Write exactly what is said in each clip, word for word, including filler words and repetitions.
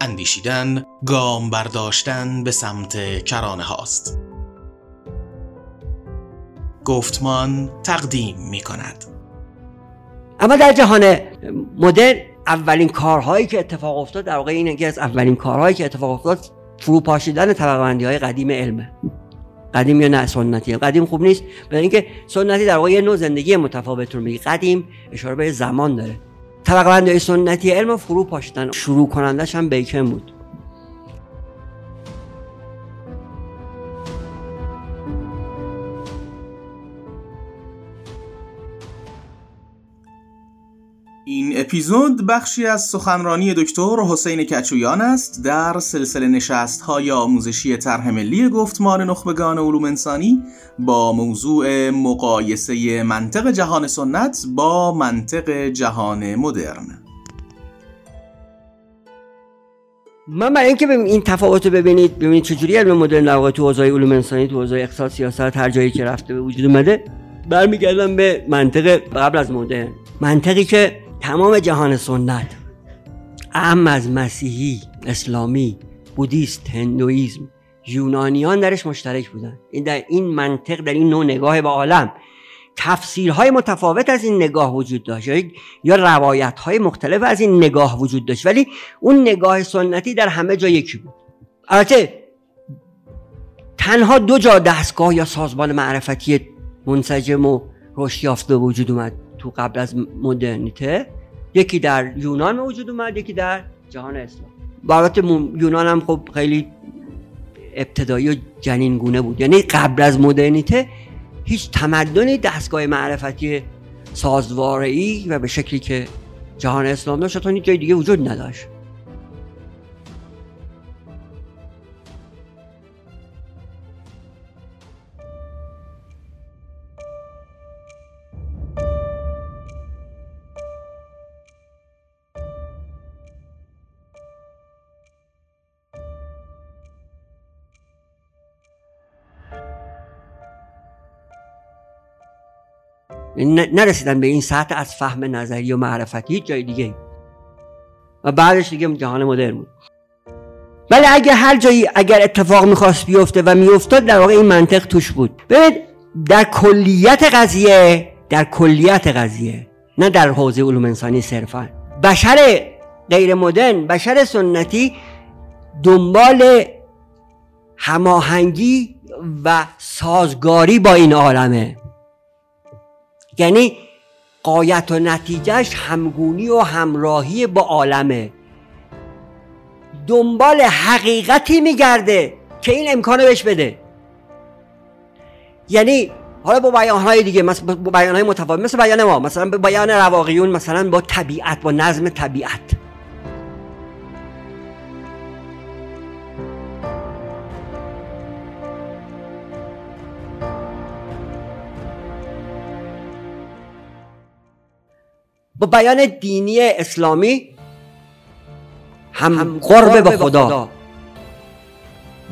اندیشیدن، گام برداشتن به سمت کرانه هاست. گفتمان تقدیم می کند. اما در جهان مدرن اولین کارهایی که اتفاق افتاد، در واقع این یکی از اولین کارهایی که اتفاق افتاد فروپاشیدن طبقه بندی های قدیم علمه. قدیم یا نه سنتی، قدیم خوب نیست، برای اینکه سنتی در واقع یه نوع زندگی متفاوت رو میگه، قدیم اشاره به زمان داره. طبقه بندی سنتی علم فروپاشیدن، شروع کنندش هم بیکن بود. این اپیزود بخشی از سخنرانی دکتر حسین کچویان است در سلسله نشست‌های آموزشی طرح ملی گفتمان نخبگان علوم انسانی با موضوع مقایسه منطق جهان سنت با منطق جهان مدرن. من برای اینکه این تفاوت رو ببینید، ببینید چجوری علم مدرن در واقع تو حوزه علوم انسانی، تو حوزه اقتصاد، سیاست، هر جایی که رفته به وجود اومده، برمیگردم به منطق قبل از مدرن، منطقی که تمام جهان سنت، اعم از مسیحی، اسلامی، بودیست، هندویزم، یونانیان درش مشترک بودن. این در این منطق، در این نوع نگاه به عالم، تفسیرهای متفاوت از این نگاه وجود داشت یا روایت‌های مختلف از این نگاه وجود داشت، ولی اون نگاه سنتی در همه جا یکی بود. البته تنها دو جا دستگاه یا سازمان معرفتی منسجم و رشد یافته وجود اومد تو قبل از مدرنیته، یکی در یونان وجود اومد، یکی در جهان اسلام. برات یونان هم خب خیلی ابتدایی و جنین گونه بود، یعنی قبل از مدرنیته هیچ تمدنی دستگاه معرفتی سازواره‌ای و به شکلی که جهان اسلام داشت تا هیچ جای دیگه وجود نداشت. نرسیدن به این سطح از فهم نظری و معرفتی جای دیگه، و بعدش دیگه جهان مدرن بود. ولی اگر هر جایی اگر اتفاق میخواست بیفته و میافتاد، در واقع این منطق توش بود. ببین در کلیت قضیه، در کلیت قضیه، نه در حوزه علوم انسانی صرفا، بشر غیر مدرن، بشر سنتی دنبال هماهنگی و سازگاری با این عالمه، یعنی غایت و نتیجهش همگونی و همراهی با عالمه. دنبال حقیقتی میگرده که این امکانو بهش بده، یعنی حالا با بیانهای دیگه، مثلا با بیانهای متفاوت، مثل بیان ما، مثلا با بیان رواقیون، مثلا با طبیعت، با نظم طبیعت. با بیان دینی اسلامی هم, هم قرب به خدا. خدا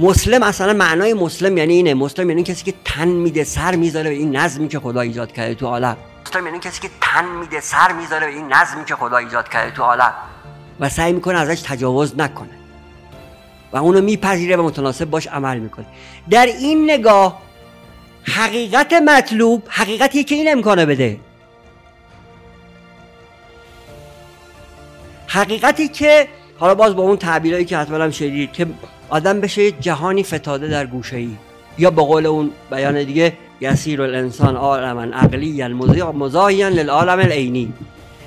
مسلم، اصلا معنای مسلم یعنی اینه. مسلم یعنی کسی که تن میده، سر میذاره به این نظمی که خدا ایجاد کرده تو عالم. مسلم یعنی کسی که تن میده، سر میذاره به این نظمی که خدا ایجاد کرده تو عالم و سعی میکنه ازش تجاوز نکنه و اونو میپذیره و متناسب باش عمل میکنه. در این نگاه حقیقت مطلوب، حقیقتی که این امکانه بده، حقیقتی که حالا باز با اون تعبیرایی که حتما هم شنیدید که آدم بشه جهانی فتاده در گوشه‌ای، یا به قول اون بیان دیگه یسیر الانسان عالما عقلیا مزاحیا للعالم العینی،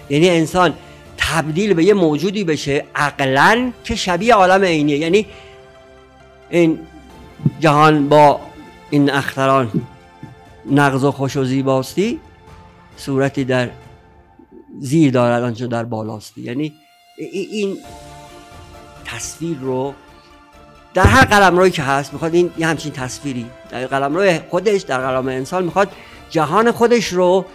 یعنی انسان تبدیل به یه موجودی بشه عقلا که شبیه عالم عینی، یعنی این جهان با این اختران نغز و خوش و زیباستی صورتی در زیر دارد آنچه در بالاستی. یعنی این تصویر رو در هر قلمرویی که هست میخواد این یه همچین تصویری در قلمرو خودش، در قلم انسان میخواد جهان خودش رو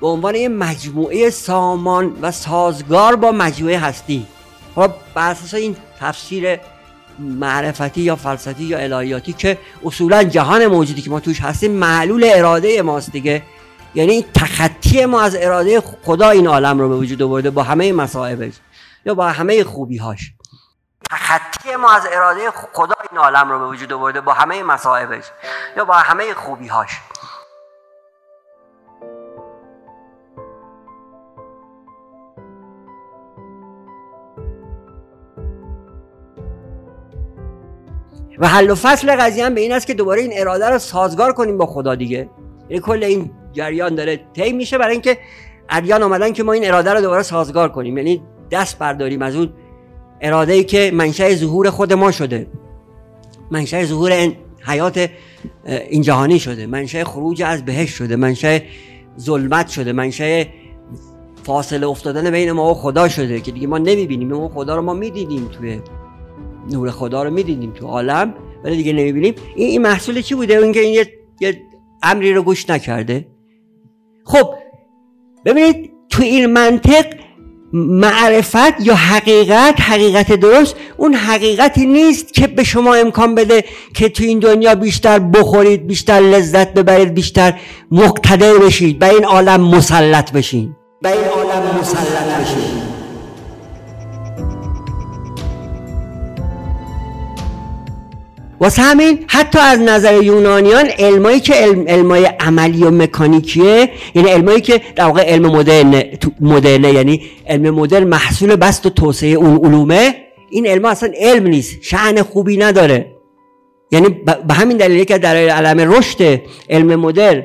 به عنوان یه مجموعه سامان و سازگار با مجموعه هستی، حالا بر اساس این تفسیر معرفتی یا فلسفی یا الهیاتی که اصولا جهان موجودی که ما توش هستیم معلول اراده ماست دیگه، یعنی تخطی ما از اراده خدا این عالم رو به وجود آورده با همه مصائبش یا با همه خوبیهاش. تخطی ما از اراده خدا این عالم رو به وجود آورده با همه مصائبش یا با همه خوبیهاش. و حل و فصل قضیه هم به این است که دوباره این اراده رو سازگار کنیم با خدا دیگه. یعنی کل این جریان داره طی میشه برای اینکه ادیان اومدن که ما این اراده رو دوباره سازگار کنیم، یعنی دست برداریم از اون اراده‌ای که منشأ ظهور خود ما شده، منشأ ظهور این حیات این جهانی شده، منشأ خروج از بهشت شده، منشأ ظلمت شده، منشأ فاصله افتادن بین ما و خدا شده که دیگه ما نمیبینیم. ما خدا رو ما میدیدیم، توی نور خدا رو میدیدیم تو عالم، ولی دیگه نمیبینیم. این این محصول چی بوده؟ اینکه این یه, یه امری رو گوش نکرده. خب ببینید تو این منطق معرفت یا حقیقت، حقیقت درست، اون حقیقتی نیست که به شما امکان بده که تو این دنیا بیشتر بخورید، بیشتر لذت ببرید، بیشتر مقتدر بشید، به این عالم مسلط بشین، به این عالم مسلط بشین. واسه همین حتی از نظر یونانیان علمایی که علم، علمای عملی و مکانیکیه، یعنی علمایی که در واقع علم مدرن مدرنه، یعنی علم مدرن محصول بست و توسعه اون علومه، این علم اصلا علم نیست، شأن خوبی نداره. یعنی به همین دلیلی که در علم رشد علم مدرن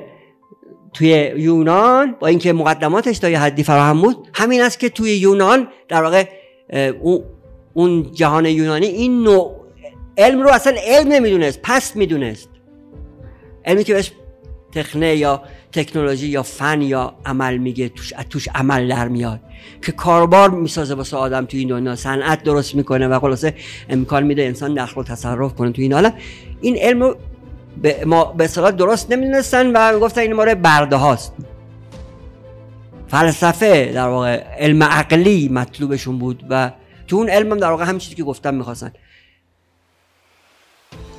توی یونان با اینکه مقدماتش تا یه حدی فراهم بود، همین است که توی یونان در واقع اون جهان یونانی این نوع علم رو اصلا علم نمیدونست، پس میدونست. علمی که بهش تکنه یا تکنولوژی یا فن یا عمل میگه، توش توش عمل در میاد که کاربار میسازه واسه آدم توی این دنیا، صنعت درست میکنه و خلاصه امکان میده انسان دخل و تصرف کنه توی این عالم. این علم رو به ما به اصطلاح درست نمیدونستن و میگفتن این ماره برده هاست. فلسفه در واقع علم عقلی مطلوبشون بود و تو اون علم هم در واقع همین چیزی که گفتم میخواستن.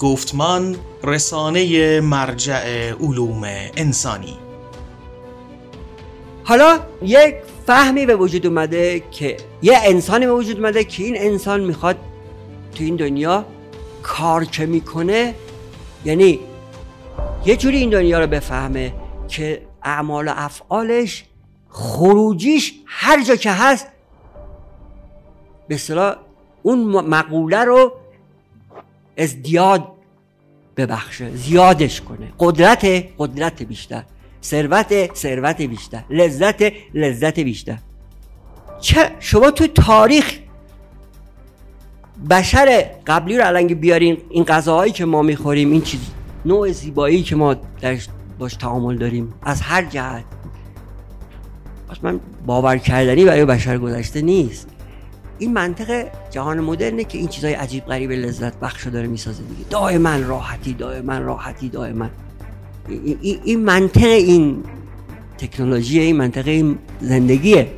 گفتمان، رسانه مرجع علوم انسانی. حالا یک فهمی به وجود اومده که یه انسانی به وجود اومده که این انسان میخواد تو این دنیا کار که میکنه، یعنی یه جوری این دنیا رو بفهمه که اعمال و افعالش، خروجیش هر جا که هست، به اصطلاح اون مقوله رو ازدیاد ببخشه، زیادش کنه. قدرت قدرت بیشتر، ثروت ثروت بیشتر، لذت لذت بیشتر. چه شما تو تاریخ بشر قبلی رو الان بیارین، این غذاهایی که ما میخوریم، این چیز نوع زیبایی که ما درش باش تعامل داریم از هر جهت، اصلا باور کردنی برای بشر گذشته نیست. این منطق جهان مدرنه که این چیزای عجیب غریب لذت بخشو داره میسازه دیگه. دائما راحتی، دائما راحتی، دائما این ای منطق، این تکنولوژی، این منطق، این زندگیه.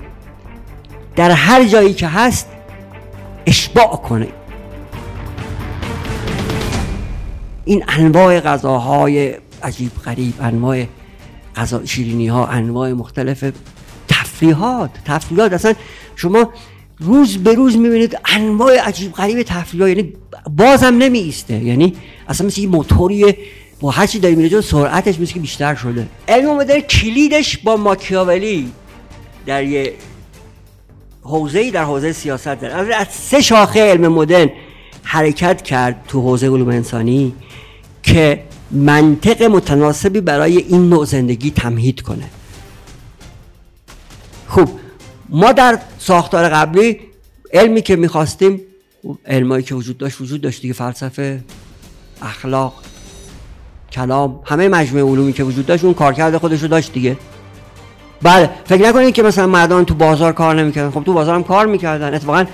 در هر جایی که هست اشباع کنه. این انواع غذاهای عجیب غریب، انواع غذا شیرینی‌ها، انواع مختلف تفریحات، تفریحات اصلا شما روز به روز میبینید انواع عجیب غریب تفریحات، یعنی بازم نمی ایسته، یعنی اصلا مثل یه موتوریه با هر چی داری میره جلو سرعتش مثل که بیشتر شده. علم مدرن کلیدش با ماکیاولی در یه حوزه‌ای در حوزه سیاست داره. از سه شاخه علم مدرن حرکت کرد تو حوزه علوم انسانی که منطق متناسبی برای این نوع زندگی تمهید کنه. خوب ما در ساختار قبلی علمی که میخواستیم، علمایی که وجود داشت وجود داشت دیگه، فلسفه، اخلاق، کلام، همه مجموعه علومی که وجود داشت اون کارکرد خودش رو داشت دیگه. بله فکر نکنید که مثلا مردان تو بازار کار نمیکردن، خب تو بازار هم کار میکردن. اتفاقا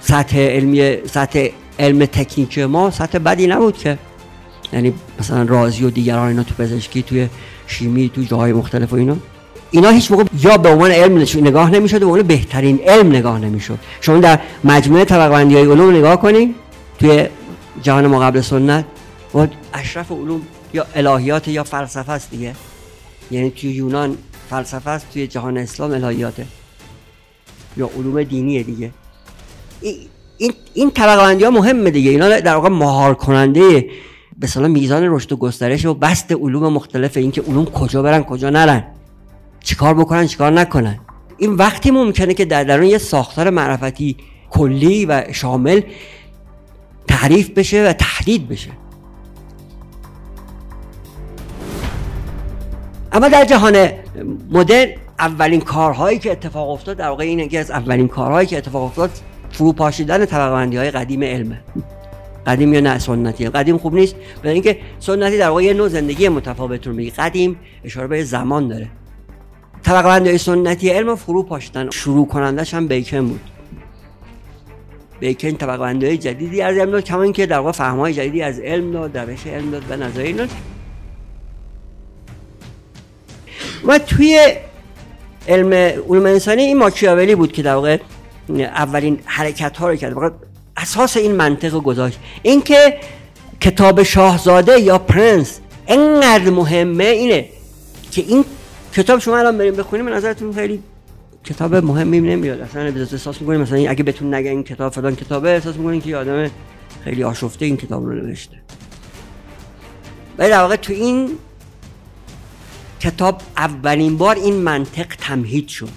سطح علمی، سطح علم تکنیکی ما سطح بدی نبود که، یعنی مثلا رازی و دیگران اینا تو پزشکی، توی شیمی، تو جاهای مختلف و اینا، اینا هیچ موقع یا به عنوان علم نگاه نمی‌شد، به عنوان بهترین علم نگاه نمی‌شد. شما در مجموعه طبقه‌بندی‌های علوم نگاه کنید توی جهان ما قبل سنت، و اشرف علوم یا الهیات یا فلسفه است دیگه. یعنی توی یونان فلسفه است، توی جهان اسلام الهیاته یا علوم دینیه دیگه. این این طبقه‌بندی ها مهمه دیگه، اینا در واقع مهار کننده به اصطلاح میزان رشد و گسترش و بسط علوم مختلفه، این که علوم کجا برن کجا نرن، چیکار بکنن چیکار نکنن. این وقتی ممکنه که در درون یه ساختار معرفتی کلی و شامل تعریف بشه و تحدید بشه. اما در جهان مدرن اولین کارهایی که اتفاق افتاد در واقع این از اولین کارهایی که اتفاق افتاد فروپاشیدن طبقه‌بندی‌های قدیم علمه. قدیم یا نه سنتی، قدیم خوب نیست، برای اینکه سنتی در واقع یه نوع زندگی متفاوت رو میگه، قدیم اشاره به زمان داره. طبقه‌بندی سنتی علم فروپاشیدن، شروع کنندش هم بیکن بود. بیکن طبقه‌بندی جدیدی از علم داد، کما اینکه در واقع فهم‌های جدیدی از علم داد، روش علم داد و نظریه داد. و توی علم علوم انسانی این ماکیاولی بود که در واقع اولین حرکت ها رو کرد، واقعا اساس این منطق رو گذاشت، اینکه کتاب شاهزاده یا پرنس انقدر مهمه اینه که این کتاب شما الان بریم بخونیم به نظرتون خیلی کتاب مهمی نمیاد، اصلا به احساس می‌کنید مثلا اگه بهتون نگه این کتاب فلان کتابه احساس می‌کنید که آدم خیلی آشفته این کتاب رو نوشته. ولی در واقع تو این کتاب اولین بار این منطق تمهید شد.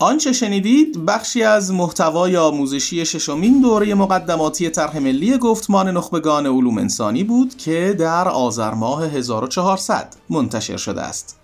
آنچه شنیدید بخشی از محتوای آموزشی ششمین دوره مقدماتی طرح ملی گفتمان نخبگان علوم انسانی بود که در آذر ماه هزار و چهارصد منتشر شده است.